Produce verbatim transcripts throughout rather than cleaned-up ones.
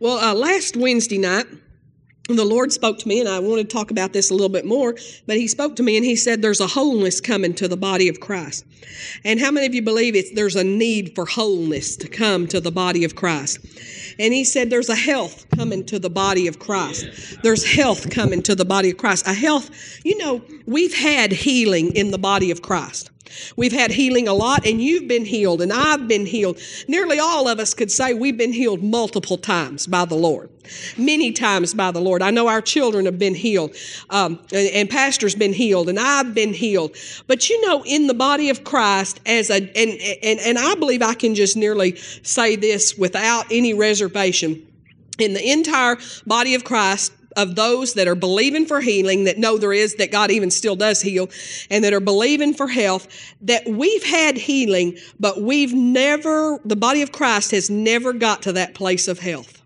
Well, uh, last Wednesday night, the Lord spoke to me, and I want to talk about this a little bit more, but he spoke to me and he said there's a wholeness coming to the body of Christ. And how many of you believe it's there's a need for wholeness to come to the body of Christ? And he said there's a health coming to the body of Christ. There's health coming to the body of Christ. A health, you know, we've had healing in the body of Christ. We've had healing a lot, and you've been healed, and I've been healed. Nearly all of us could say we've been healed multiple times by the Lord, many times by the Lord. I know our children have been healed, um, and, and Pastor's been healed, and I've been healed. But you know, in the body of Christ, as a and and, and I believe I can just nearly say this without any reservation, in the entire body of Christ, of those that are believing for healing, that know there is, that God even still does heal, and that are believing for health, that we've had healing, but we've never, the body of Christ has never got to that place of health.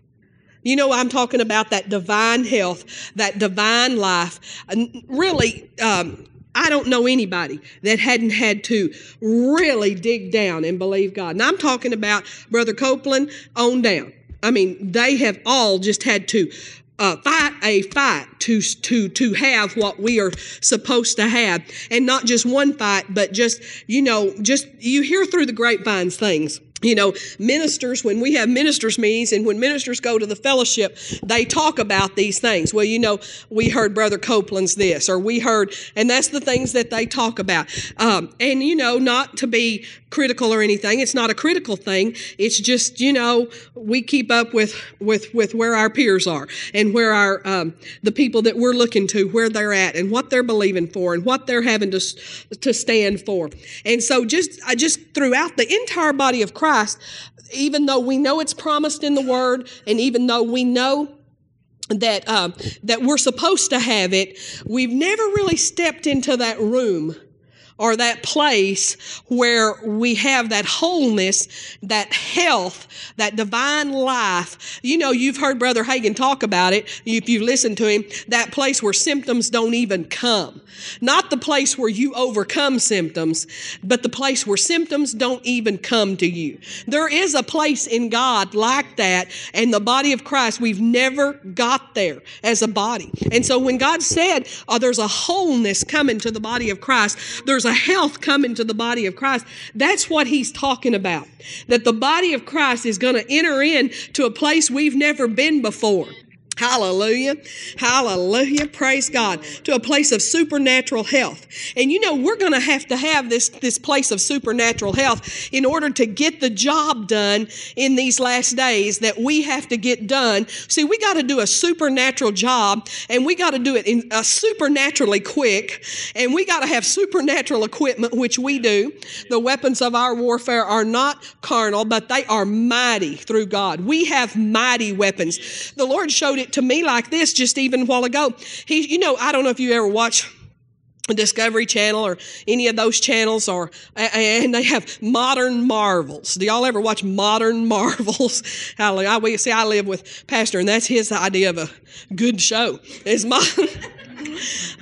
You know, I'm talking about that divine health, that divine life. And really, um, I don't know anybody that hadn't had to really dig down and believe God. And I'm talking about Brother Copeland on down. I mean, they have all just had to Uh, fight a fight to to to have what we are supposed to have, and not just one fight, but just you know, just you hear through the grapevines things. You know, ministers, when we have ministers' meetings and when ministers go to the fellowship, they talk about these things. Well, you know, we heard Brother Copeland's this, or we heard, and that's the things that they talk about. Um, and, you know, not to be critical or anything. It's not a critical thing. It's just, you know, we keep up with with, with where our peers are and where our um, the people that we're looking to, where they're at and what they're believing for and what they're having to, to stand for. And so just, I just throughout the entire body of Christ, even though we know it's promised in the Word, and even though we know that um, that we're supposed to have it, we've never really stepped into that room or that place where we have that wholeness, that health, that divine life. You know, you've heard Brother Hagin talk about it, if you listen to him, that place where symptoms don't even come. Not the place where you overcome symptoms, but the place where symptoms don't even come to you. There is a place in God like that, and the body of Christ, we've never got there as a body. And so when God said, oh, there's a wholeness coming to the body of Christ, there's a health coming to the body of Christ. That's what he's talking about. That the body of Christ is going to enter in to a place we've never been before. Hallelujah. Hallelujah. Praise God. To a place of supernatural health. And you know, we're going to have to have this, this place of supernatural health in order to get the job done in these last days that we have to get done. See, we got to do a supernatural job, and we got to do it in uh, supernaturally quick, and we got to have supernatural equipment, which we do. The weapons of our warfare are not carnal, but they are mighty through God. We have mighty weapons. The Lord showed it to me like this just even a while ago. He, you know, I don't know if you ever watch Discovery Channel or any of those channels, or and they have Modern Marvels. Do y'all ever watch Modern Marvels? Hallelujah. I see, I live with Pastor, and that's his idea of a good show. It's my.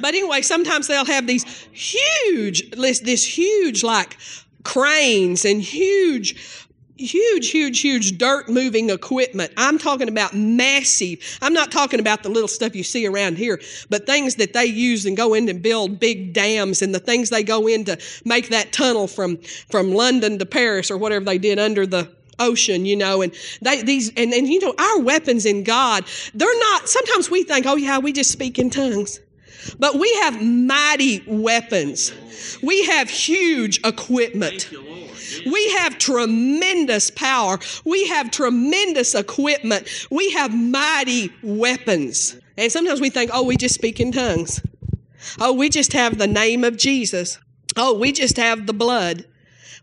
But anyway, sometimes they'll have these huge, this huge like cranes and huge. Huge, huge, huge dirt moving equipment. I'm talking about massive. I'm not talking about the little stuff you see around here, but things that they use and go in and build big dams, and the things they go in to make that tunnel from, from London to Paris or whatever they did under the ocean, you know, and they, these, and, and you know, our weapons in God, they're not, sometimes we think, oh yeah, we just speak in tongues. But we have mighty weapons. We have huge equipment. We have tremendous power. We have tremendous equipment. We have mighty weapons. And sometimes we think, oh, we just speak in tongues. Oh, we just have the name of Jesus. Oh, we just have the blood.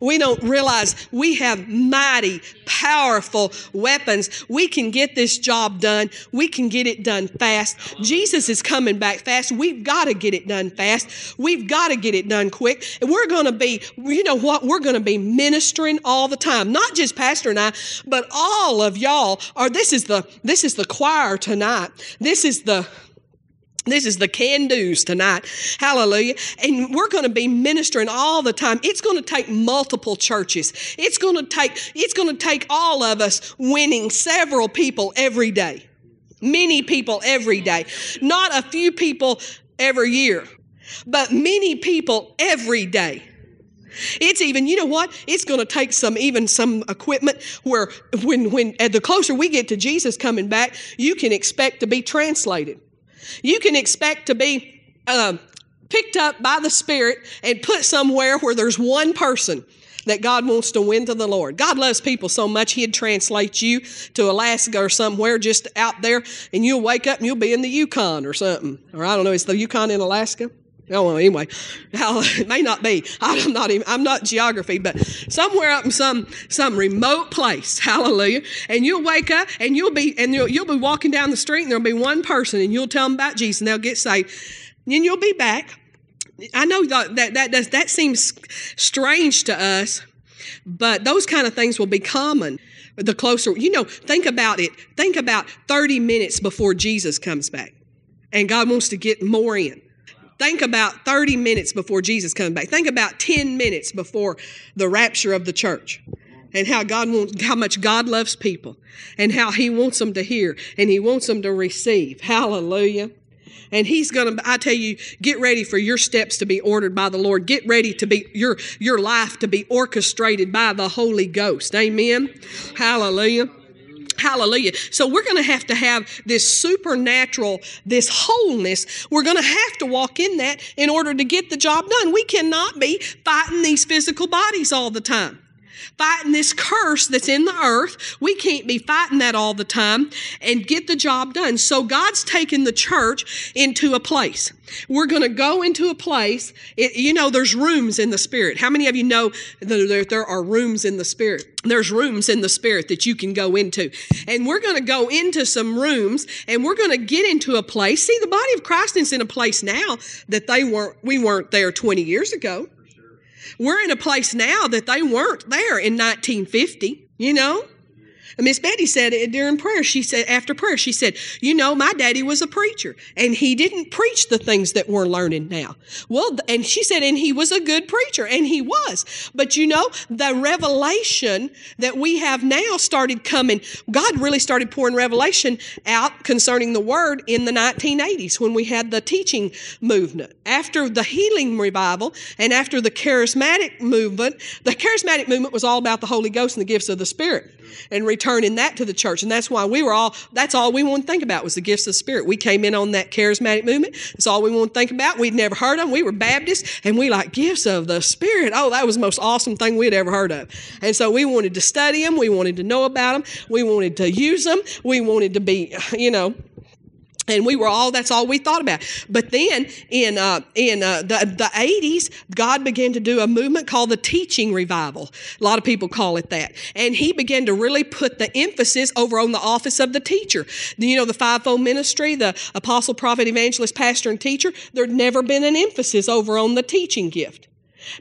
We don't realize we have mighty, powerful weapons. We can get this job done. We can get it done fast. Jesus is coming back fast. We've got to get it done fast. We've got to get it done quick. And we're going to be, you know what? We're going to be ministering all the time. Not just Pastor and I, but all of y'all are, this is the, this is the choir tonight. This is the, This is the can-dos tonight. Hallelujah. And we're going to be ministering all the time. It's going to take multiple churches. It's going to take, it's going to take all of us winning several people every day. Many people every day. Not a few people every year, but many people every day. It's even, you know what? It's going to take some, even some equipment where when, when, at the closer we get to Jesus coming back, you can expect to be translated. You can expect to be um, picked up by the Spirit and put somewhere where there's one person that God wants to win to the Lord. God loves people so much He'd translate you to Alaska or somewhere just out there, and you'll wake up and you'll be in the Yukon or something. Or I don't know, is the Yukon in Alaska? Oh, well, anyway, it may not be. I'm not even, I'm not geography, but somewhere up in some some remote place, hallelujah. And you'll wake up and you'll be and you'll, you'll be walking down the street and there'll be one person and you'll tell them about Jesus and they'll get saved. And then you'll be back. I know that that that, does, that seems strange to us, but those kind of things will be common the closer. You know, think about it. Think about thirty minutes before Jesus comes back, and God wants to get more in. Think about thirty minutes before Jesus comes back. Think about ten minutes before the rapture of the church, and how God wants, how much God loves people, and how He wants them to hear and He wants them to receive. Hallelujah. And He's going to, I tell you, get ready for your steps to be ordered by the Lord. Get ready to be, your, your life to be orchestrated by the Holy Ghost. Amen. Hallelujah. Hallelujah. So we're going to have to have this supernatural, this wholeness. We're going to have to walk in that in order to get the job done. We cannot be fighting these physical bodies all the time, fighting this curse that's in the earth. We can't be fighting that all the time and get the job done. So God's taking the church into a place. We're going to go into a place. It, you know, there's rooms in the Spirit. How many of you know that there are rooms in the Spirit? There's rooms in the Spirit that you can go into. And we're going to go into some rooms, and we're going to get into a place. See, the body of Christ is in a place now that they weren't, we weren't there twenty years ago. We're in a place now that they weren't there in nineteen fifty, you know. Miss Betty said it during prayer. She said, after prayer, she said, you know, my daddy was a preacher, and he didn't preach the things that we're learning now. Well, and she said, and he was a good preacher, and he was. But, you know, the revelation that we have now started coming. God really started pouring revelation out concerning the Word in the nineteen eighties when we had the teaching movement. After the healing revival and after the charismatic movement, the charismatic movement was all about the Holy Ghost and the gifts of the Spirit and return. Turning that to the church. And that's why we were all, that's all we wanted to think about was the gifts of the Spirit. We came in on that charismatic movement. That's all we wanted to think about. We'd never heard of them. We were Baptists and we like gifts of the Spirit. Oh, that was the most awesome thing we'd ever heard of. And so we wanted to study them. We wanted to know about them. We wanted to use them. We wanted to be, you know, and we were all, that's all we thought about. But then in uh, in uh, the, the eighties, God began to do a movement called the teaching revival. A lot of people call it that. And He began to really put the emphasis over on the office of the teacher. You know, the fivefold ministry, the apostle, prophet, evangelist, pastor, and teacher, there'd never been an emphasis over on the teaching gift.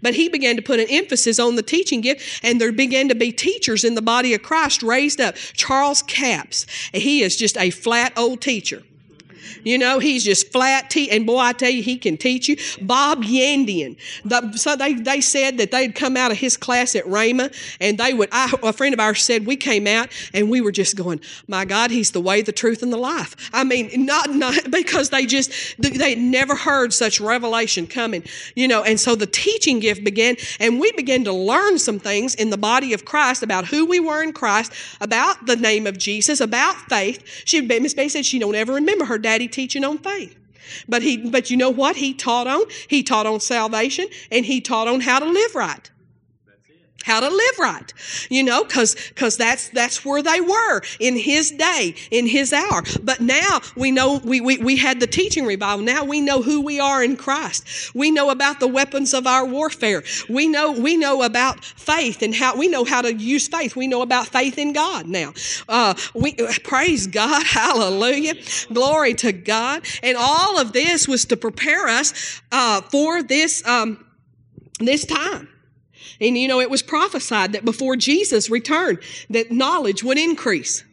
But He began to put an emphasis on the teaching gift, and there began to be teachers in the body of Christ raised up. Charles Capps, he is just a flat old teacher. You know, he's just flat, te- and boy, I tell you, he can teach you. Bob Yandian, the, so they, they said that they'd come out of his class at Rhema, and they would, I, a friend of ours said, we came out, and we were just going, my God, He's the way, the truth, and the life. I mean, not, not because they just, they never heard such revelation coming, you know, and so the teaching gift began, and we began to learn some things in the body of Christ about who we were in Christ, about the name of Jesus, about faith. She, Miss Bay said she don't ever remember her dad teaching on faith, but he but you know what he taught on he taught on salvation, and he taught on how to live right. That's it. How to live right, you know, because because that's that's where they were in his day, in his hour. But now we know, we, we we had the teaching revival. Now we know who we are in Christ. We know about the weapons of our warfare. We know we know about faith and how we know how to use faith. We know about faith in God now. Uh, we praise God, hallelujah, glory to God. And all of this was to prepare us uh, for this um, this time. And, you know, it was prophesied that before Jesus returned, that knowledge would increase.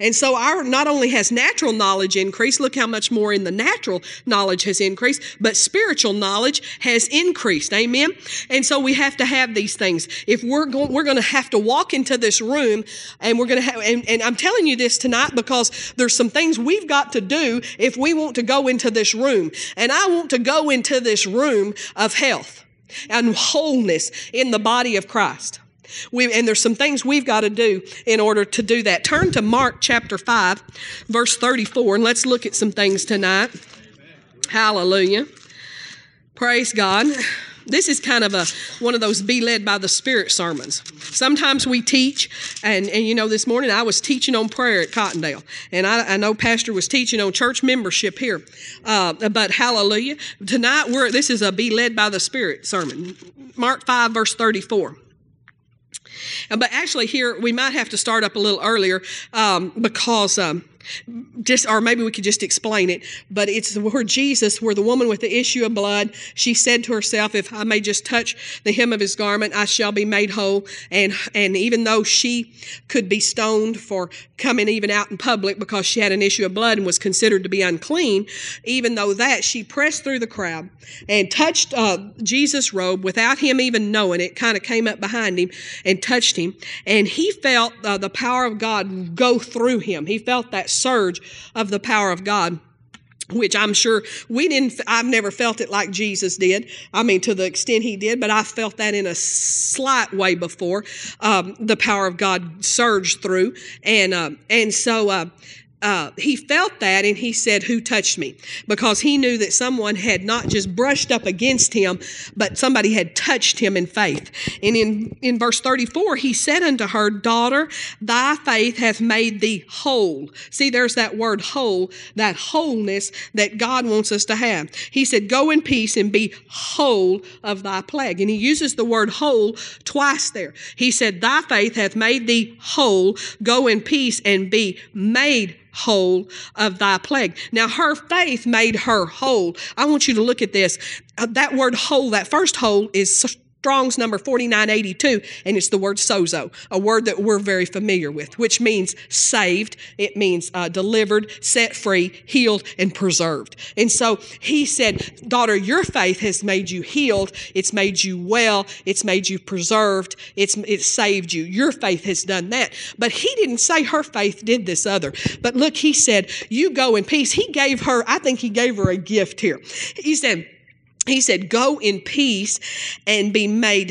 And so our not only has natural knowledge increased, look how much more in the natural knowledge has increased, but spiritual knowledge has increased. Amen. And so we have to have these things. If we're going, we're going to have to walk into this room, and we're going to have, and, and I'm telling you this tonight because there's some things we've got to do if we want to go into this room. And I want to go into this room of health and wholeness in the body of Christ. We, and there's some things we've got to do in order to do that. Turn to Mark chapter five, verse thirty-four, and let's look at some things tonight. Amen. Hallelujah. Praise God. This is kind of a one of those be led by the Spirit sermons. Sometimes we teach, and, and you know, this morning I was teaching on prayer at Cottondale, and I, I know Pastor was teaching on church membership here. Uh, but hallelujah. Tonight, we're this is a be led by the Spirit sermon. Mark five, verse thirty-four. But actually here, we might have to start up a little earlier um, because um, just, or maybe we could just explain it, but it's where Jesus, where the woman with the issue of blood, she said to herself, if I may just touch the hem of his garment, I shall be made whole. And, and even though she could be stoned for coming even out in public because she had an issue of blood and was considered to be unclean, even though that, she pressed through the crowd and touched uh, Jesus' robe without him even knowing it, kind of came up behind him and touched him. And he felt uh, the power of God go through him. He felt that surge of the power of God, which I'm sure we didn't, I've never felt it like Jesus did. I mean, to the extent he did, but I felt that in a slight way before, um, the power of God surged through. And, uh, and so, uh, Uh, he felt that, and he said, who touched me? Because he knew that someone had not just brushed up against him, but somebody had touched him in faith. And in, in verse thirty-four, he said unto her, daughter, thy faith hath made thee whole. See, there's that word whole, that wholeness that God wants us to have. He said, go in peace and be whole of thy plague. And he uses the word whole twice there. He said, thy faith hath made thee whole. Go in peace and be made whole. whole of thy plague. Now, her faith made her whole. I want you to look at this. Uh, that word whole, that first whole is Strong's number forty-nine eighty-two, and it's the word sozo, a word that we're very familiar with, which means saved. It means uh, delivered, set free, healed, and preserved. And so he said, daughter, your faith has made you healed. It's made you well. It's made you preserved. It's, it's saved you. Your faith has done that. But he didn't say her faith did this other. But look, he said, you go in peace. He gave her, I think he gave her a gift here. He said, He said, go in peace and be made,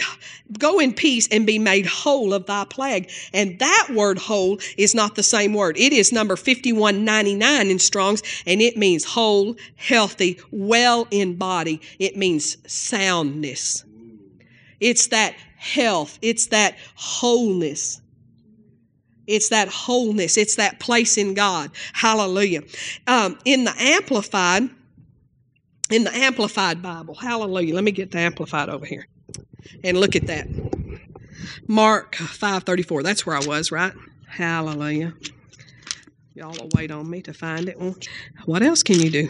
go in peace and be made whole of thy plague. And that word whole is not the same word. It is number fifty-one ninety-nine in Strong's, and it means whole, healthy, well in body. It means soundness. It's that health. It's that wholeness. It's that wholeness. It's that place in God. Hallelujah. Um, in the Amplified, In the Amplified Bible. Hallelujah. Let me get the Amplified over here and look at that. Mark five thirty-four. That's where I was, right? Hallelujah. Y'all will wait on me to find it, won't you? What else can you do?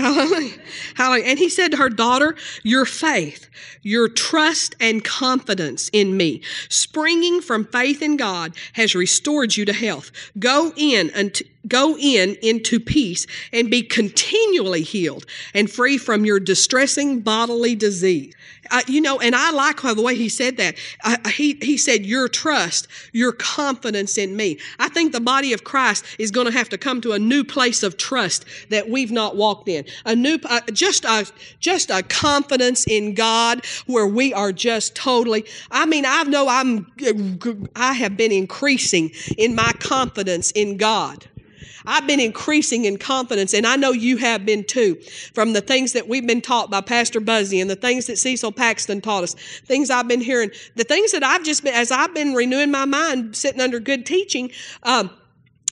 Hallelujah. Hallelujah. And he said to her, daughter, your faith, your trust and confidence in me, springing from faith in God, has restored you to health. Go in unto Go in into peace and be continually healed and free from your distressing bodily disease. Uh, you know, and I like how the way he said that. Uh, he, he said, your trust, your confidence in me. I think the body of Christ is going to have to come to a new place of trust that we've not walked in. A new, uh, just a, just a confidence in God where we are just totally, I mean, I know I'm, I have been increasing in my confidence in God. I've been increasing in confidence, and I know you have been too, from the things that we've been taught by Pastor Buzzy and the things that Cecil Paxton taught us, things I've been hearing, the things that I've just been, as I've been renewing my mind, sitting under good teaching, um,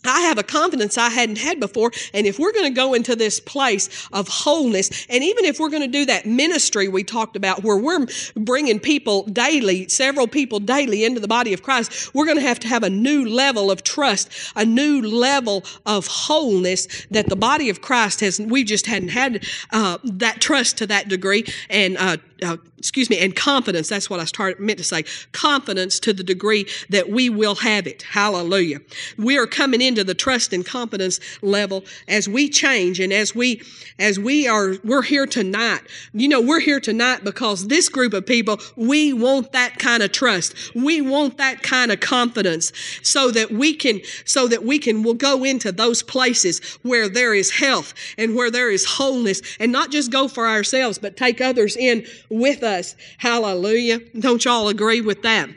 I have a confidence I hadn't had before. And if we're going to go into this place of wholeness, and even if we're going to do that ministry we talked about where we're bringing people daily, several people daily into the body of Christ, we're going to have to have a new level of trust, a new level of wholeness that the body of Christ has. We just hadn't had uh, that trust to that degree. And uh, uh, excuse me, and confidence. That's what I started, meant to say. Confidence to the degree that we will have it. Hallelujah. We are coming into the trust and confidence level as we change and as we, as we are, we're here tonight. You know, we're here tonight because this group of people, we want that kind of trust. We want that kind of confidence so that we can, so that we can, we'll go into those places where there is health and where there is wholeness, and not just go for ourselves, but take others in with us. Hallelujah. Don't y'all agree with that?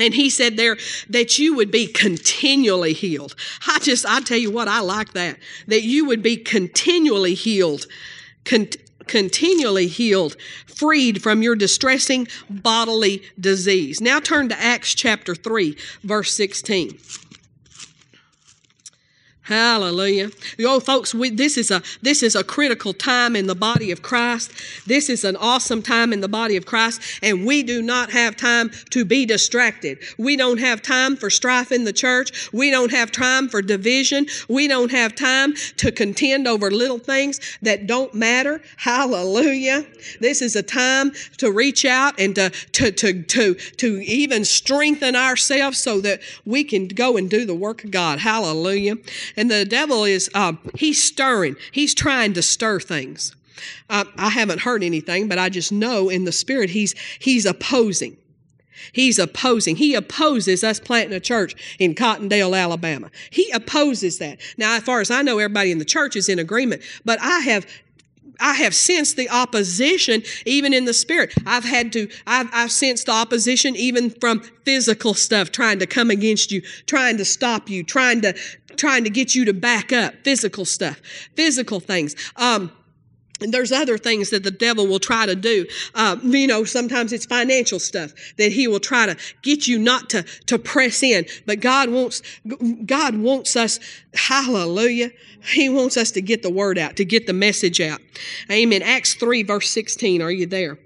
And he said there that you would be continually healed. I just, I tell you what, I like that. That you would be continually healed. Con- continually healed, freed from your distressing bodily disease. Now turn to Acts chapter three, verse sixteen. Hallelujah. Oh, folks, we, this is a this is a critical time in the body of Christ. This is an awesome time in the body of Christ, and we do not have time to be distracted. We don't have time for strife in the church. We don't have time for division. We don't have time to contend over little things that don't matter. Hallelujah. This is a time to reach out and to, to, to, to, to even strengthen ourselves so that we can go and do the work of God. Hallelujah. And the devil is, uh, he's stirring. He's trying to stir things. Uh, I haven't heard anything, but I just know in the spirit he's he's opposing. He's opposing. He opposes us planting a church in Cottondale, Alabama. He opposes that. Now, as far as I know, everybody in the church is in agreement, but I have... I have sensed the opposition even in the spirit. I've had to, I've, I've sensed the opposition even from physical stuff trying to come against you, trying to stop you, trying to, trying to get you to back up. Physical stuff, physical things. Um, And there's other things that the devil will try to do. Uh, you know, sometimes it's financial stuff that he will try to get you not to, to press in. But God wants, God wants us, hallelujah, he wants us to get the word out, to get the message out. Amen. Acts three, verse sixteen, are you there?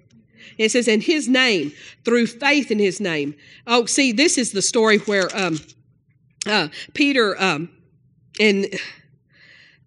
It says, in his name, through faith in his name. Oh, see, this is the story where um, uh, Peter um, and...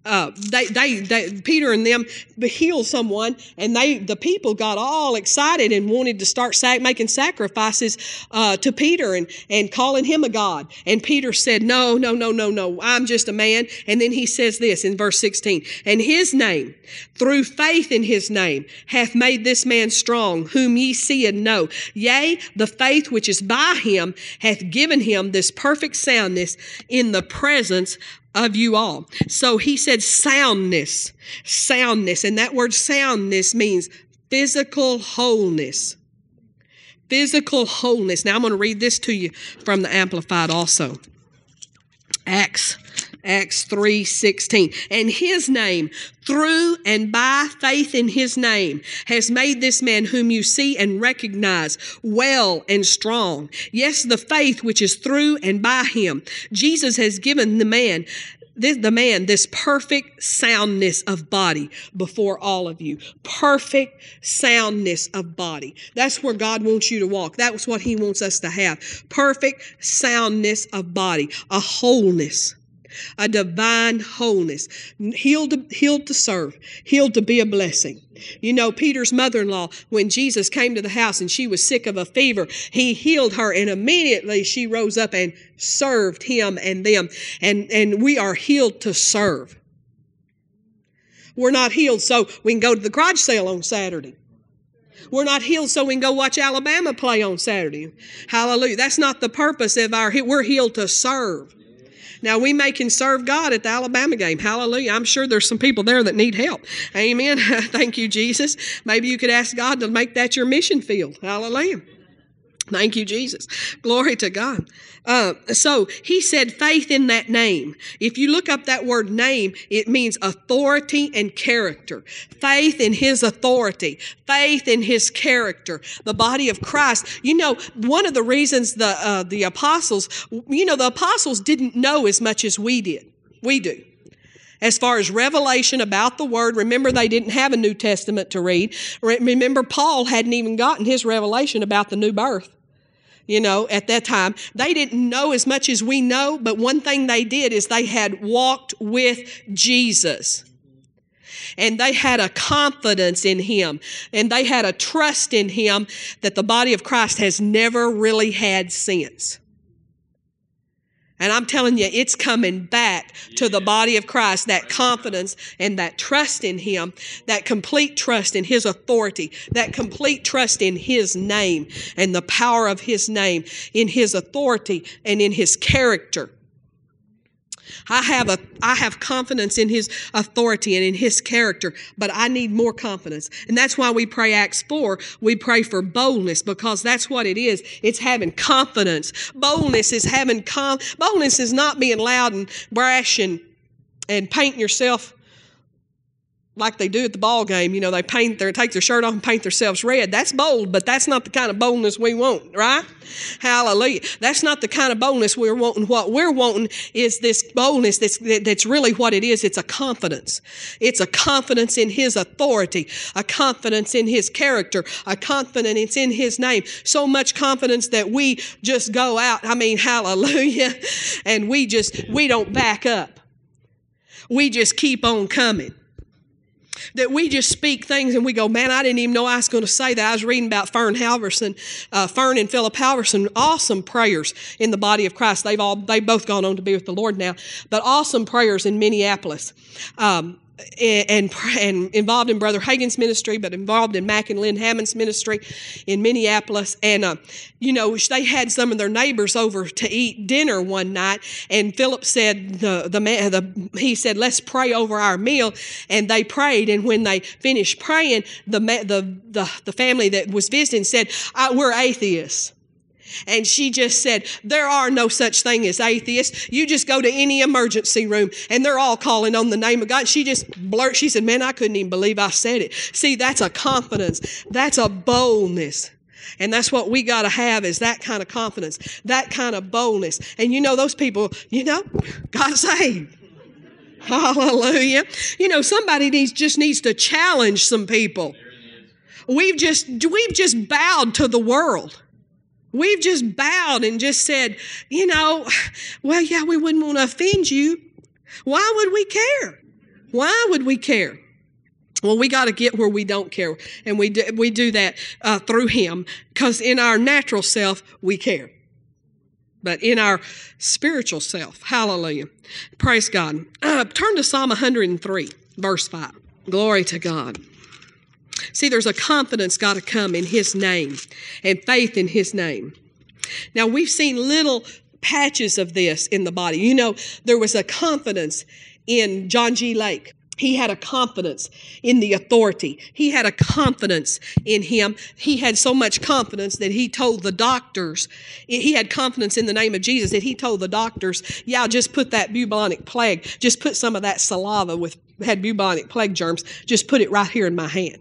Uh, they, they, they, Peter and them healed someone, and they, the people got all excited and wanted to start sac- making sacrifices uh, to Peter and, and calling him a god. And Peter said, no, no, no, no, no, I'm just a man. And then he says this in verse sixteen, and his name, through faith in his name, hath made this man strong, whom ye see and know. Yea, the faith which is by him hath given him this perfect soundness in the presence of of you all. So he said soundness, soundness. And that word soundness means physical wholeness, physical wholeness. Now I'm going to read this to you from the Amplified also. Acts, Acts three sixteen. And his name, through and by faith in his name, has made this man whom you see and recognize well and strong. Yes, the faith which is through and by him. Jesus has given the man This, the man, this perfect soundness of body before all of you. Perfect soundness of body. That's where God wants you to walk. That's what he wants us to have. Perfect soundness of body. A wholeness. A divine wholeness. Healed to, healed to serve. Healed to be a blessing. You know, Peter's mother-in-law, when Jesus came to the house and she was sick of a fever, he healed her, and immediately she rose up and served him and them. And, and we are healed to serve. We're not healed so we can go to the garage sale on Saturday. We're not healed so we can go watch Alabama play on Saturday. Hallelujah. That's not the purpose of our, we're healed to serve. Now, we may can serve God at the Alabama game. Hallelujah. I'm sure there's some people there that need help. Amen. Thank you, Jesus. Maybe you could ask God to make that your mission field. Hallelujah. Thank you, Jesus. Glory to God. Uh, so he said faith in that name. If you look up that word name, it means authority and character. Faith in his authority. Faith in his character. The body of Christ. You know, one of the reasons the, uh, the apostles, you know, the apostles didn't know as much as we did. We do. As far as revelation about the Word, remember they didn't have a New Testament to read. Remember Paul hadn't even gotten his revelation about the new birth, you know, at that time. They didn't know as much as we know, but one thing they did is they had walked with Jesus. and they had a confidence in him, and they had a trust in him that the body of Christ has never really had since. And I'm telling you, it's coming back to the body of Christ, that confidence and that trust in him, that complete trust in his authority, that complete trust in his name and the power of his name, in his authority and in his character. I have a, I have confidence in his authority and in his character, but I need more confidence. And that's why we pray Acts four. We pray for boldness, because that's what it is. It's having confidence. Boldness is having com- boldness is not being loud and brash and, and painting yourself like they do at the ball game. You know, they paint their, take their shirt off and paint themselves red. That's bold, but that's not the kind of boldness we want, right? Hallelujah. That's not the kind of boldness we're wanting. What we're wanting is this boldness that's, that's really what it is. It's a confidence. It's a confidence in his authority, a confidence in his character, a confidence in his name. So much confidence that we just go out. I mean, hallelujah. And we just, we don't back up. We just keep on coming. That we just speak things and we go, man, I didn't even know I was going to say that. I was reading about Fern Halverson, uh, Fern and Philip Halverson, awesome prayers in the body of Christ. They've all, they've both gone on to be with the Lord now, but awesome prayers in Minneapolis, um, and, and, and involved in Brother Hagin's ministry, but involved in Mac and Lynn Hammond's ministry in Minneapolis. And, uh, you know, they had some of their neighbors over to eat dinner one night. And Philip said, the, the man, the, he said, let's pray over our meal. And they prayed. And when they finished praying, the, the, the, the family that was visiting said, I, we're atheists. And she just said, there are no such thing as atheists. You just go to any emergency room, and they're all calling on the name of God. She just blurted. She said, man, I couldn't even believe I said it. See, that's a confidence. That's a boldness. And that's what we got to have, is that kind of confidence, that kind of boldness. And you know, those people, you know, got saved. Hallelujah. You know, somebody needs, just needs to challenge some people. We've just, we've just bowed to the world. We've just bowed and just said, you know, well, yeah, we wouldn't want to offend you. Why would we care? Why would we care? Well, we got to get where we don't care. And we do, we do that uh, through him, because in our natural self, we care. But in our spiritual self, hallelujah. Praise God. Uh, turn to Psalm one oh three, verse five. Glory to God. See, there's a confidence got to come in his name and faith in his name. Now, we've seen little patches of this in the body. You know, there was a confidence in John G. Lake. He had a confidence in the authority. He had a confidence in him. He had so much confidence that he told the doctors, he had confidence in the name of Jesus, that he told the doctors, yeah, just put that bubonic plague, just put some of that saliva with, had bubonic plague germs, just put it right here in my hand.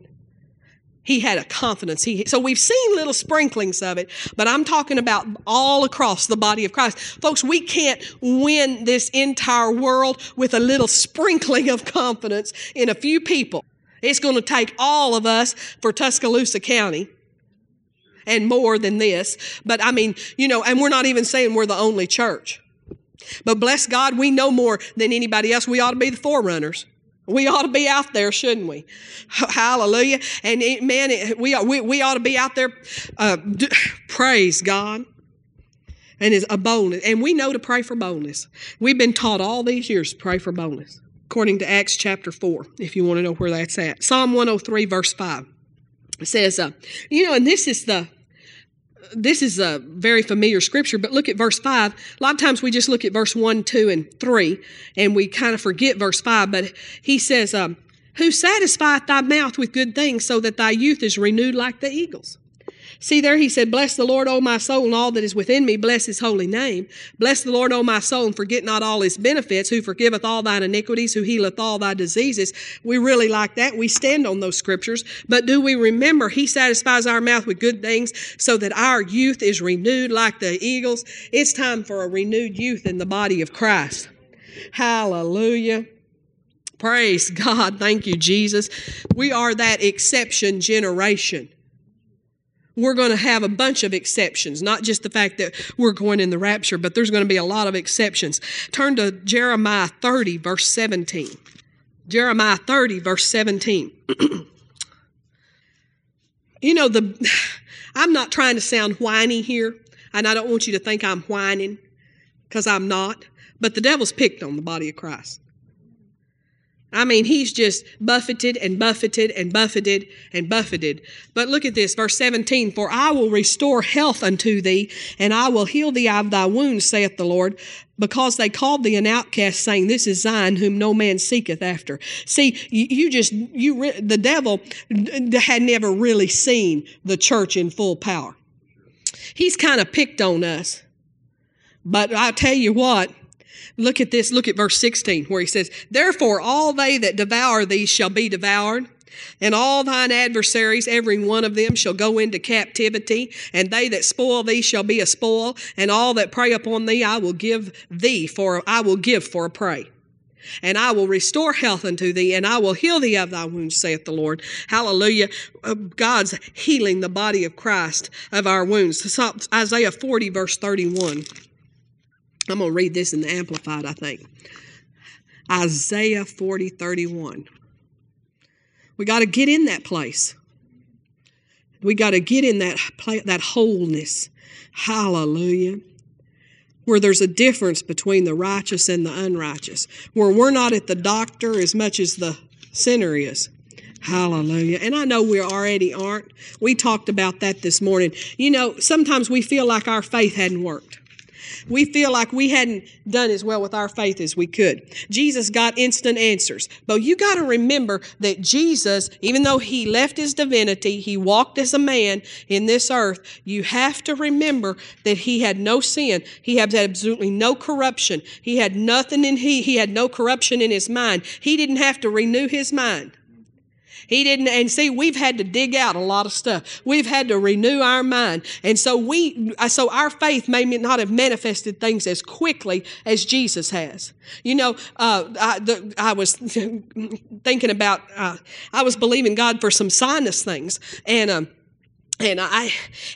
He had a confidence. He, so we've seen little sprinklings of it, but I'm talking about all across the body of Christ. Folks, we can't win this entire world with a little sprinkling of confidence in a few people. It's going to take all of us for Tuscaloosa County and more than this. But I mean, you know, and we're not even saying we're the only church. But bless God, we know more than anybody else. We ought to be the forerunners. We ought to be out there, shouldn't we? Hallelujah. And it, man, it, we, we, we ought to be out there. Uh, d- praise God. And it's a boldness. And we know to pray for boldness. We've been taught all these years to pray for boldness, according to Acts chapter four, if you want to know where that's at. Psalm one oh three, verse five. It says, uh, you know, and this is the, this is a very familiar scripture, but look at verse five. A lot of times we just look at verse one, two, and three, and we kind of forget verse five. But he says, um, who satisfieth thy mouth with good things, so that thy youth is renewed like the eagles. See there, he said, bless the Lord, O my soul, and all that is within me. Bless his holy name. Bless the Lord, O my soul, and forget not all his benefits, who forgiveth all thine iniquities, who healeth all thy diseases. We really like that. We stand on those scriptures. But do we remember he satisfies our mouth with good things, so that our youth is renewed like the eagles? It's time for a renewed youth in the body of Christ. Hallelujah. Praise God. Thank you, Jesus. We are that exception generation. We're going to have a bunch of exceptions, not just the fact that we're going in the rapture, but there's going to be a lot of exceptions. Turn to Jeremiah thirty, verse seventeen. Jeremiah thirty, verse seventeen. You know, the I'm not trying to sound whiny here, and I don't want you to think I'm whining, because I'm not. But the devil's picked on the body of Christ. I mean, he's just buffeted and buffeted and buffeted and buffeted. But look at this, verse seventeen. For I will restore health unto thee, and I will heal thee of thy wounds, saith the Lord, because they called thee an outcast, saying, this is Zion, whom no man seeketh after. See, you, you just, you re- the devil had never really seen the church in full power. He's kind of picked on us. But I'll tell you what. Look at this. Look at verse sixteen where he says, therefore all they that devour thee shall be devoured, and all thine adversaries, every one of them, shall go into captivity, and they that spoil thee shall be a spoil, and all that prey upon thee I will give thee for, I will give for a prey. And I will restore health unto thee, and I will heal thee of thy wounds, saith the Lord. Hallelujah. God's healing the body of Christ of our wounds. Isaiah forty, verse thirty-one. I'm going to read this in the Amplified, I think. Isaiah forty, thirty-one. We got to get in that place. We got to get in that, that wholeness. Hallelujah. Where there's a difference between the righteous and the unrighteous. Where we're not at the doctor as much as the sinner is. Hallelujah. And I know we already aren't. We talked about that this morning. You know, sometimes we feel like our faith hadn't worked. We feel like we hadn't done as well with our faith as we could. Jesus got instant answers. But you got to remember that Jesus, even though he left his divinity, he walked as a man in this earth, you have to remember that he had no sin. He had absolutely no corruption. He had nothing in he, he had no corruption in his mind. He didn't have to renew his mind. He didn't, and see, we've had to dig out a lot of stuff. We've had to renew our mind. And so we, so our faith may not have manifested things as quickly as Jesus has. You know, uh, I, the, I was thinking about, uh, I was believing God for some sinus things. And, um, and I,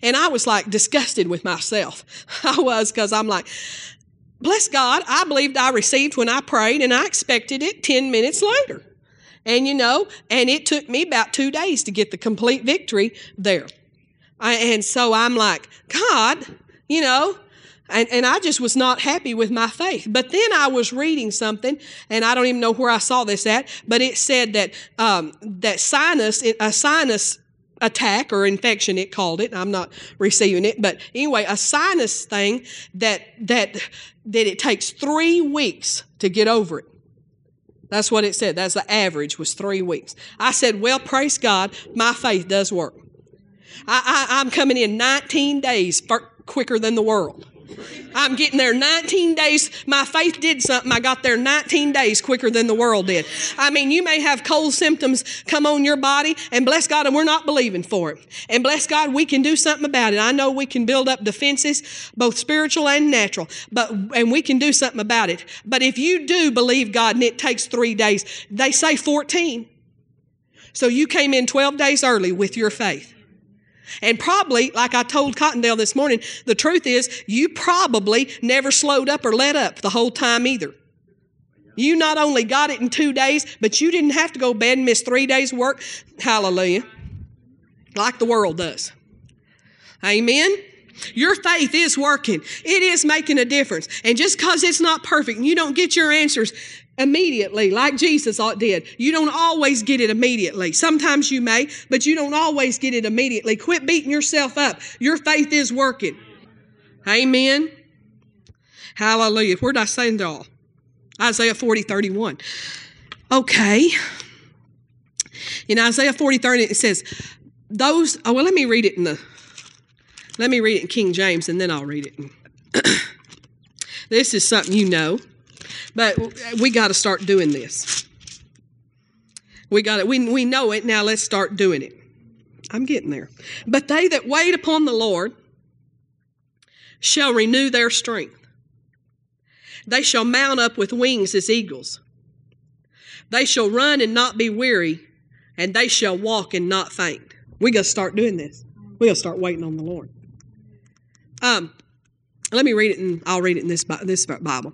and I was like disgusted with myself. I was, because I'm like, bless God, I believed I received when I prayed, and I expected it ten minutes later. And, you know, and it took me about two days to get the complete victory there. I, and so I'm like, God, you know, and, and I just was not happy with my faith. But then I was reading something, and I don't even know where I saw this at, but it said that um, that sinus, a sinus attack or infection, it called it. I'm not receiving it. But anyway, a sinus thing that that that it takes three weeks to get over it. That's what it said. That's the average was three weeks. I said, well, praise God, my faith does work. I, I, I'm coming in nineteen days quicker than the world. I'm getting there nineteen days. My faith did something. I got there nineteen days quicker than the world did. I mean, you may have cold symptoms come on your body, and bless God, and we're not believing for it. And bless God, we can do something about it. I know we can build up defenses, both spiritual and natural, but and we can do something about it. But if you do believe God and it takes three days, they say fourteen. So you came in twelve days early with your faith. And probably, like I told Cottondale this morning, the truth is you probably never slowed up or let up the whole time either. You not only got it in two days, but you didn't have to go to bed and miss three days work. Hallelujah. Like the world does. Amen. Your faith is working. It is making a difference. And just because it's not perfect and you don't get your answers immediately, like Jesus did. You don't always get it immediately. Sometimes you may, but you don't always get it immediately. Quit beating yourself up. Your faith is working. Amen. Hallelujah. Where did I send y'all? Isaiah forty, thirty-one. Okay. In Isaiah forty, thirty-one, it says, those, oh, well, let me read it in the, let me read it in King James, and then I'll read it. This is something you know. But we got to start doing this. We got it. We, we know it. Now let's start doing it. I'm getting there. But they that wait upon the Lord shall renew their strength. They shall mount up with wings as eagles. They shall run and not be weary, and they shall walk and not faint. We got to start doing this. We got to start waiting on the Lord. Um. Let me read it, and I'll read it in this, this Bible.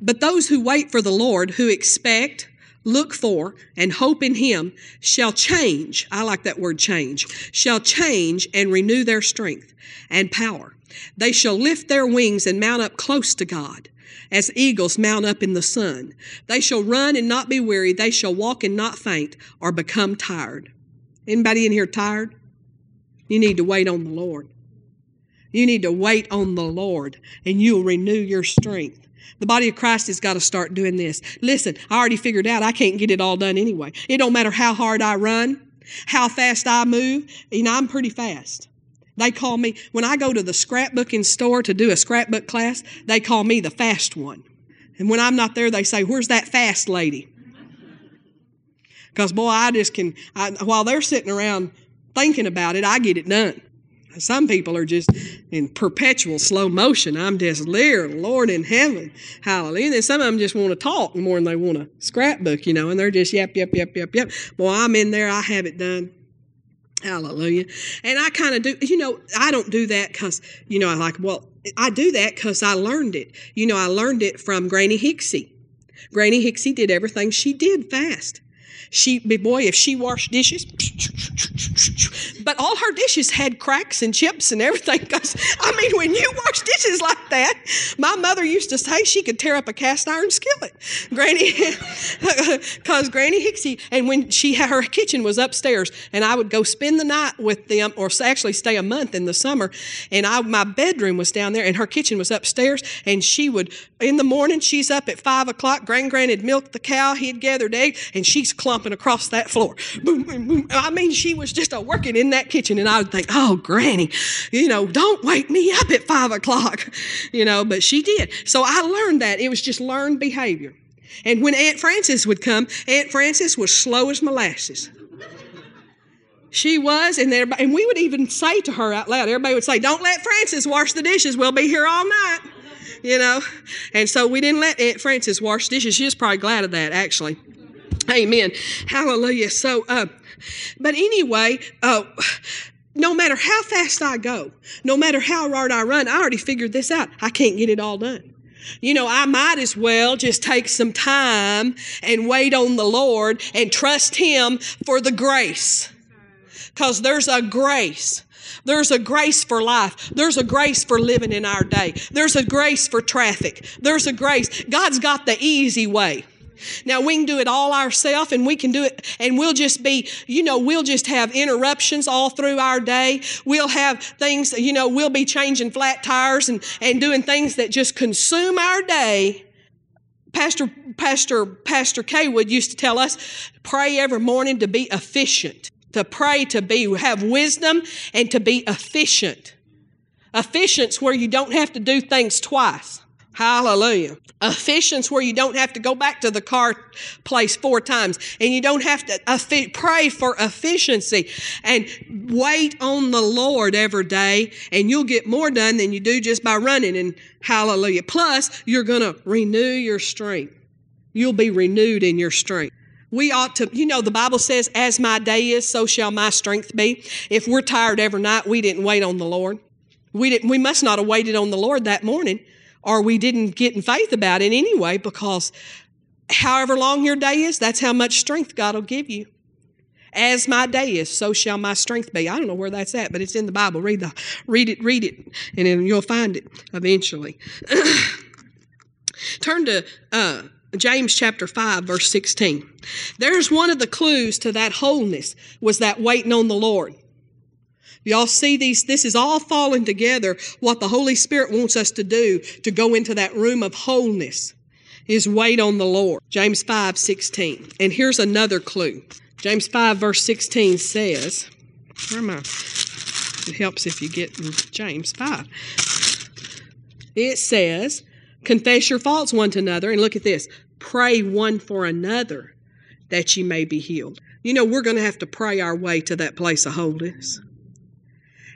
But those who wait for the Lord, who expect, look for, and hope in him shall change, I like that word change, shall change and renew their strength and power. They shall lift their wings and mount up close to God, as eagles mount up in the sun. They shall run and not be weary. They shall walk and not faint or become tired. Anybody in here tired? You need to wait on the Lord. You need to wait on the Lord, and you'll renew your strength. The body of Christ has got to start doing this. Listen, I already figured out I can't get it all done anyway. It don't matter how hard I run, how fast I move. You know, I'm pretty fast. They call me, when I go to the scrapbooking store to do a scrapbook class, they call me the fast one. And when I'm not there, they say, where's that fast lady? Because, boy, I just can, I, while they're sitting around thinking about it, I get it done. Some people are just in perpetual slow motion. I'm just there, Lord in heaven. Hallelujah. And then some of them just want to talk more than they want to scrapbook, you know, and they're just yep, yep, yep, yep, yep. Boy, I'm in there. I have it done. Hallelujah. And I kind of do, you know, I don't do that because, you know, I like, well, I do that because I learned it. You know, I learned it from Granny Hixie. Granny Hixie did everything she did fast. She, boy, if she washed dishes, but all her dishes had cracks and chips and everything. Because, I mean, when you wash dishes like that, my mother used to say she could tear up a cast iron skillet. Granny, because Granny Hixie, and when she her kitchen was upstairs, and I would go spend the night with them, or actually stay a month in the summer, and I my bedroom was down there, and her kitchen was upstairs, and she would, in the morning, she's up at five o'clock, Gran Gran had milked the cow, he had gathered eggs, and she's clumping across that floor. Boom, boom, boom. I mean, she was just a working in that kitchen, and I would think, oh, Granny, you know, don't wake me up at five o'clock, you know, but she did. So I learned that. It was just learned behavior. And when Aunt Frances would come, Aunt Frances was slow as molasses. She was, and everybody, and we would even say to her out loud, everybody would say, don't let Frances wash the dishes. We'll be here all night, you know. And so we didn't let Aunt Frances wash dishes. She was probably glad of that, actually. Amen. Hallelujah. So, uh, but anyway, uh, no matter how fast I go, no matter how hard I run, I already figured this out. I can't get it all done. You know, I might as well just take some time and wait on the Lord and trust Him for the grace. Because there's a grace. There's a grace for life. There's a grace for living in our day. There's a grace for traffic. There's a grace. God's got the easy way. Now, we can do it all ourselves, and we can do it, and we'll just be, you know, we'll just have interruptions all through our day. We'll have things, you know, we'll be changing flat tires and, and doing things that just consume our day. Pastor, Pastor, Pastor Kaywood used to tell us, pray every morning to be efficient, to pray to be, have wisdom and to be efficient. Efficient's where you don't have to do things twice. Hallelujah. Efficiency where you don't have to go back to the car place four times, and you don't have to pray for efficiency, and wait on the Lord every day, and you'll get more done than you do just by running. And hallelujah. Plus, you're going to renew your strength. You'll be renewed in your strength. We ought to, you know, the Bible says, as my day is, so shall my strength be. If we're tired every night, we didn't wait on the Lord. We didn't, we must not have waited on the Lord that morning. Or we didn't get in faith about it anyway, because however long your day is, that's how much strength God will give you. As my day is, so shall my strength be. I don't know where that's at, but it's in the Bible. Read the, read it, read it, and then you'll find it eventually. Turn to uh, James chapter five, verse sixteen. There's one of the clues to that wholeness, was that waiting on the Lord. Y'all see these? This is all falling together. What the Holy Spirit wants us to do to go into that room of wholeness is wait on the Lord. James five, sixteen. And here's another clue. James five, verse sixteen says, where am I? It helps if you get James five. It says, confess your faults one to another. And look at this. Pray one for another that ye may be healed. You know, we're going to have to pray our way to that place of wholeness.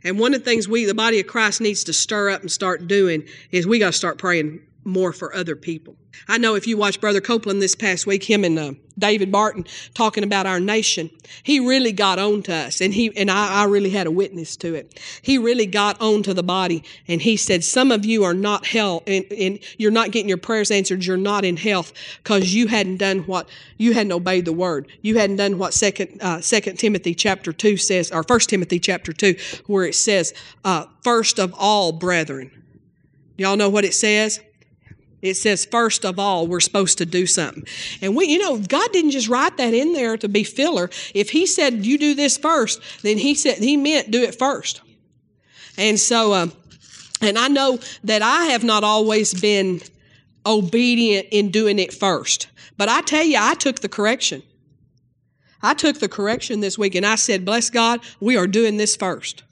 And one of the things we, the body of Christ, needs to stir up and start doing is we got to start praying more for other people. I know if you watch Brother Copeland this past week, him and uh, David Barton talking about our nation, he really got on to us, and he and I, I really had a witness to it. He really got on to the body, and he said, some of you are not hell, and, and you're not getting your prayers answered, you're not in health, because you hadn't done what, you hadn't obeyed the word. You hadn't done what second, uh, second Timothy chapter two says, or First Timothy chapter two, where it says, uh, first of all, brethren. Y'all know what it says? It says, first of all, we're supposed to do something. And we, you know, God didn't just write that in there to be filler. If he said, you do this first, then he said, he meant do it first. And so, um, and I know that I have not always been obedient in doing it first. But I tell you, I took the correction. I took the correction this week, and I said, bless God, we are doing this first.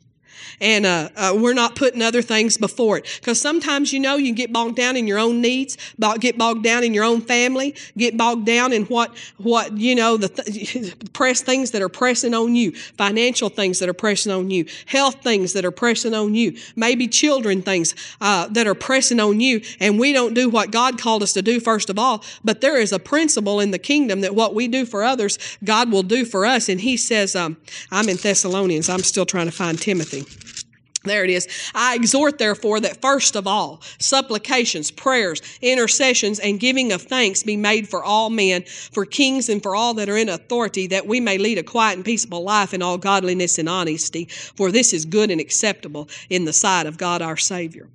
And uh, uh, we're not putting other things before it. Because sometimes, you know, you get bogged down in your own needs, get bogged down in your own family, get bogged down in what, what you know, the th- press things that are pressing on you, financial things that are pressing on you, health things that are pressing on you, maybe children things uh, that are pressing on you. And we don't do what God called us to do, first of all. But there is a principle in the kingdom that what we do for others, God will do for us. And he says, um, I'm in Thessalonians. I'm still trying to find Timothy. There it is. I exhort, therefore, that first of all, supplications, prayers, intercessions, and giving of thanks be made for all men, for kings and for all that are in authority, that we may lead a quiet and peaceable life in all godliness and honesty. For this is good and acceptable in the sight of God our Savior.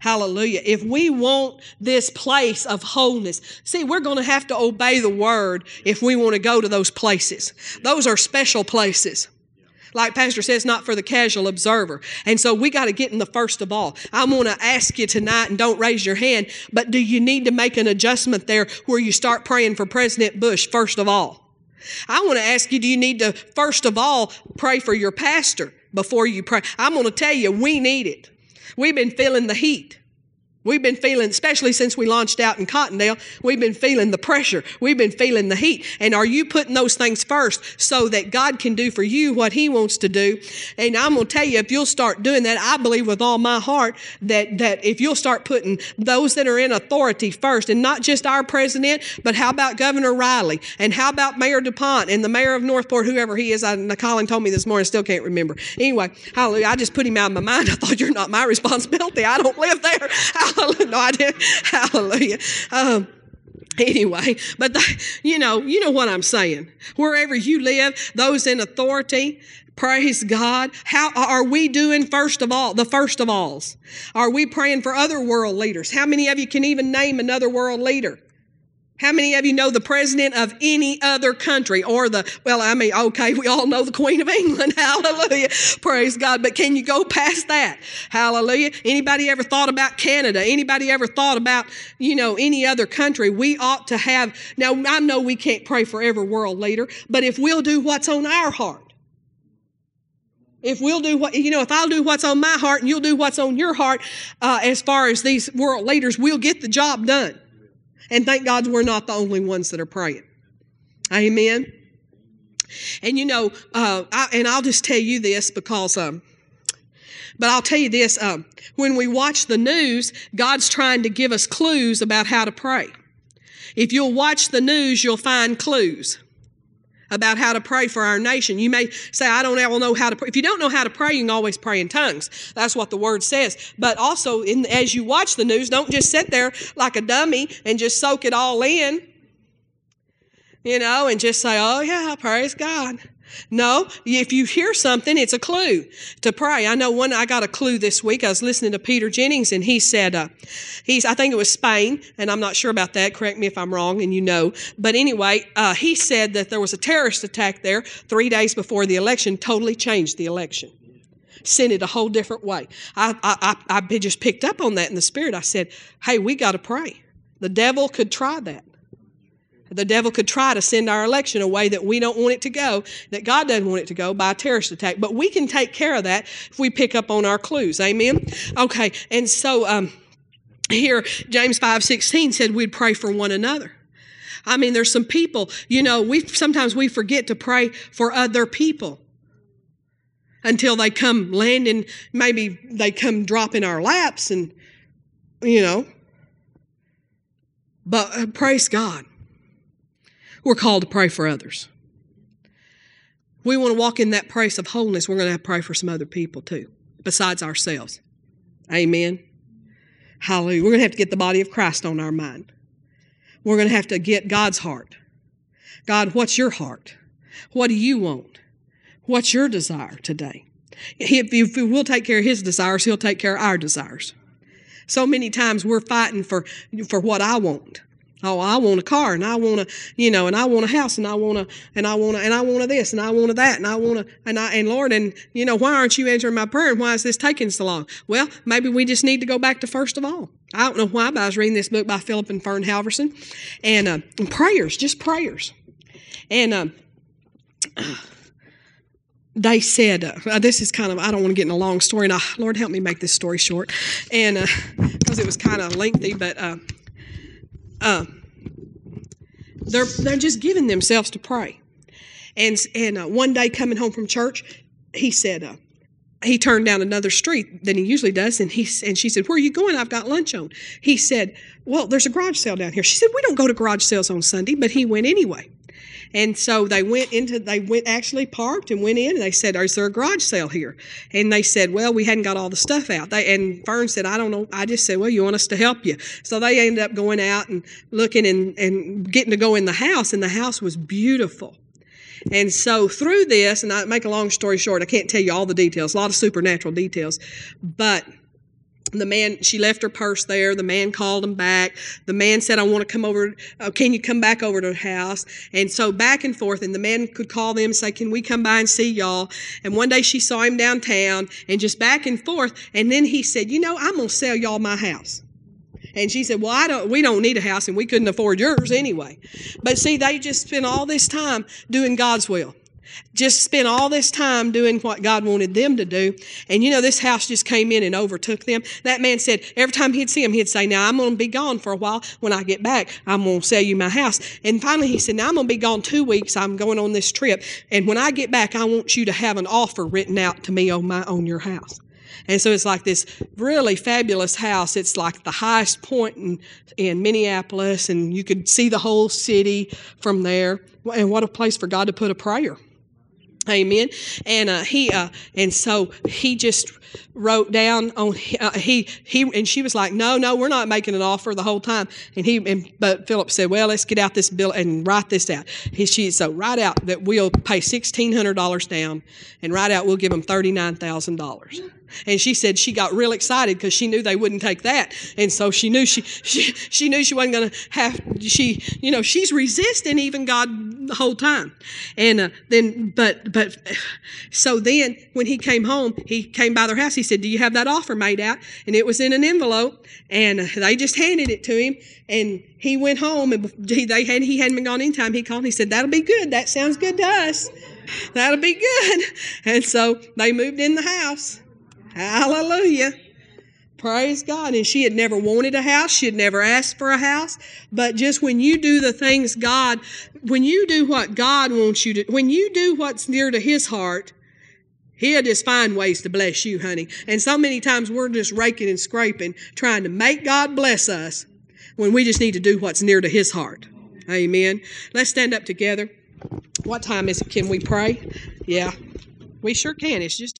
Hallelujah. If we want this place of wholeness, see, we're going to have to obey the word if we want to go to those places. Those are special places. Like Pastor says, not for the casual observer. And so we got to get in the first of all. I'm going to ask you tonight, and don't raise your hand, but do you need to make an adjustment there where you start praying for President Bush first of all? I want to ask you, do you need to first of all pray for your pastor before you pray? I'm going to tell you, we need it. We've been feeling the heat. We've been feeling, especially since we launched out in Cottondale, we've been feeling the pressure. We've been feeling the heat. And are you putting those things first so that God can do for you what he wants to do? And I'm going to tell you, if you'll start doing that, I believe with all my heart that, that if you'll start putting those that are in authority first, and not just our president, but how about Governor Riley? And how about Mayor DuPont and the mayor of Northport, whoever he is? I, Colin told me this morning, I still can't remember. Anyway, hallelujah, I just put him out of my mind. I thought, you're not my responsibility. I don't live there. I No, I didn't. Hallelujah. Um, anyway, but the, you know, you know what I'm saying. Wherever you live, those in authority, praise God. How are we doing first of all, the first of alls? Are we praying for other world leaders? How many of you can even name another world leader? How many of you know the president of any other country or the, well, I mean, okay, we all know the Queen of England. Hallelujah. Praise God. But can you go past that? Hallelujah. Anybody ever thought about Canada? Anybody ever thought about, you know, any other country? We ought to have, now I know we can't pray for every world leader, but if we'll do what's on our heart, if we'll do what, you know, if I'll do what's on my heart and you'll do what's on your heart, uh, as far as these world leaders, we'll get the job done. And thank God we're not the only ones that are praying. Amen. And you know, uh, I, and I'll just tell you this because, um, but I'll tell you this, um, when we watch the news, God's trying to give us clues about how to pray. If you'll watch the news, you'll find clues about how to pray for our nation. You may say, I don't know how to pray. If you don't know how to pray, you can always pray in tongues. That's what the word says. But also, in, as you watch the news, don't just sit there like a dummy and just soak it all in, you know, and just say, oh, yeah, praise God. No, if you hear something, it's a clue to pray. I know one, I got a clue this week. I was listening to Peter Jennings, and he said, uh, he's, I think it was Spain, and I'm not sure about that. Correct me if I'm wrong, and you know. But anyway, uh, he said that there was a terrorist attack there three days before the election, totally changed the election, sent it a whole different way. I, I, I, I just picked up on that in the spirit. I said, hey, we got to pray. The devil could try that. The devil could try to send our election a way that we don't want it to go, that God doesn't want it to go, by a terrorist attack. But we can take care of that if we pick up on our clues. Amen? Okay, and so um, here, James five sixteen said we'd pray for one another. I mean, there's some people, you know, we sometimes we forget to pray for other people until they come landing, maybe they come drop in our laps and, you know, But uh, praise God, we're called to pray for others. We want to walk in that place of wholeness. We're going to have to pray for some other people too, besides ourselves. Amen. Hallelujah. We're going to have to get the body of Christ on our mind. We're going to have to get God's heart. God, what's your heart? What do you want? What's your desire today? If we'll take care of his desires, he'll take care of our desires. So many times we're fighting for, for what I want. Oh, I want a car, and I want a, you know, and I want a house, and I want a, and I want a, and I want a this, and I want a that, and I want a, and I, and Lord, and you know, why aren't you answering my prayer, and why is this taking so long? Well, maybe we just need to go back to first of all. I don't know why, but I was reading this book by Philip and Fern Halverson, and uh, and prayers, just prayers, and um, they said, uh, this is kind of, I don't want to get in a long story, and I, Lord, help me make this story short, and uh, because it was kind of lengthy, but. Uh, Uh, they're they're just giving themselves to pray, and and uh, one day coming home from church, he said uh, he turned down another street than he usually does, and he and she said, "Where are you going? I've got lunch on." He said, "Well, there's a garage sale down here." She said, "We don't go to garage sales on Sunday," but he went anyway, and so they went into they went actually parked and went in, and they said, "Is there a garage sale here?" And they said, "Well, we hadn't got all the stuff out." They and Fern said, "I don't know." I just said, "Well, you want us to help you?" So they ended up going out and looking and and getting to go in the house, and the house was beautiful. And so through this, and I make a long story short, I can't tell you all the details, a lot of supernatural details, but the man, she left her purse there. The man called him back. The man said, I want to come over. Uh, can you come back over to the house? And so back and forth. And the man could call them and say, can we come by and see y'all? And one day she saw him downtown and just back and forth. And then he said, you know, I'm going to sell y'all my house. And she said, well, I don't, we don't need a house and we couldn't afford yours anyway. But see, they just spent all this time doing God's will. Just spent all this time doing what God wanted them to do. And, you know, this house just came in and overtook them. That man said every time he'd see him, he'd say, now, I'm going to be gone for a while. When I get back, I'm going to sell you my house. And finally he said, now, I'm going to be gone two weeks. I'm going on this trip. And when I get back, I want you to have an offer written out to me on my on your house. And so it's like this really fabulous house. It's like the highest point in, in Minneapolis, and you could see the whole city from there. And what a place for God to put a prayer. Amen. And uh, he uh, and so he just wrote down on uh, he he and she was like, no, no, we're not making an offer the whole time. And he and but Philip said, well, let's get out this bill and write this out. He she so write out that we'll pay sixteen hundred dollars down, and write out we'll give them thirty nine thousand dollars. And she said she got real excited because she knew they wouldn't take that, and so she knew she she she knew she wasn't going to have she you know she's resisting even God the whole time, and uh, then but but so then when he came home, he came by their house. He said, "Do you have that offer made out?" And it was in an envelope, and they just handed it to him, and he went home, and they had he hadn't been gone any time. He called and he said, "That'll be good. That sounds good to us. That'll be good." And so they moved in the house. Hallelujah. Praise God. And she had never wanted a house. She had never asked for a house. But just when you do the things God, when you do what God wants you to, when you do what's near to his heart, he'll just find ways to bless you, honey. And so many times we're just raking and scraping, trying to make God bless us when we just need to do what's near to his heart. Amen. Let's stand up together. What time is it? Can we pray? Yeah, we sure can. It's just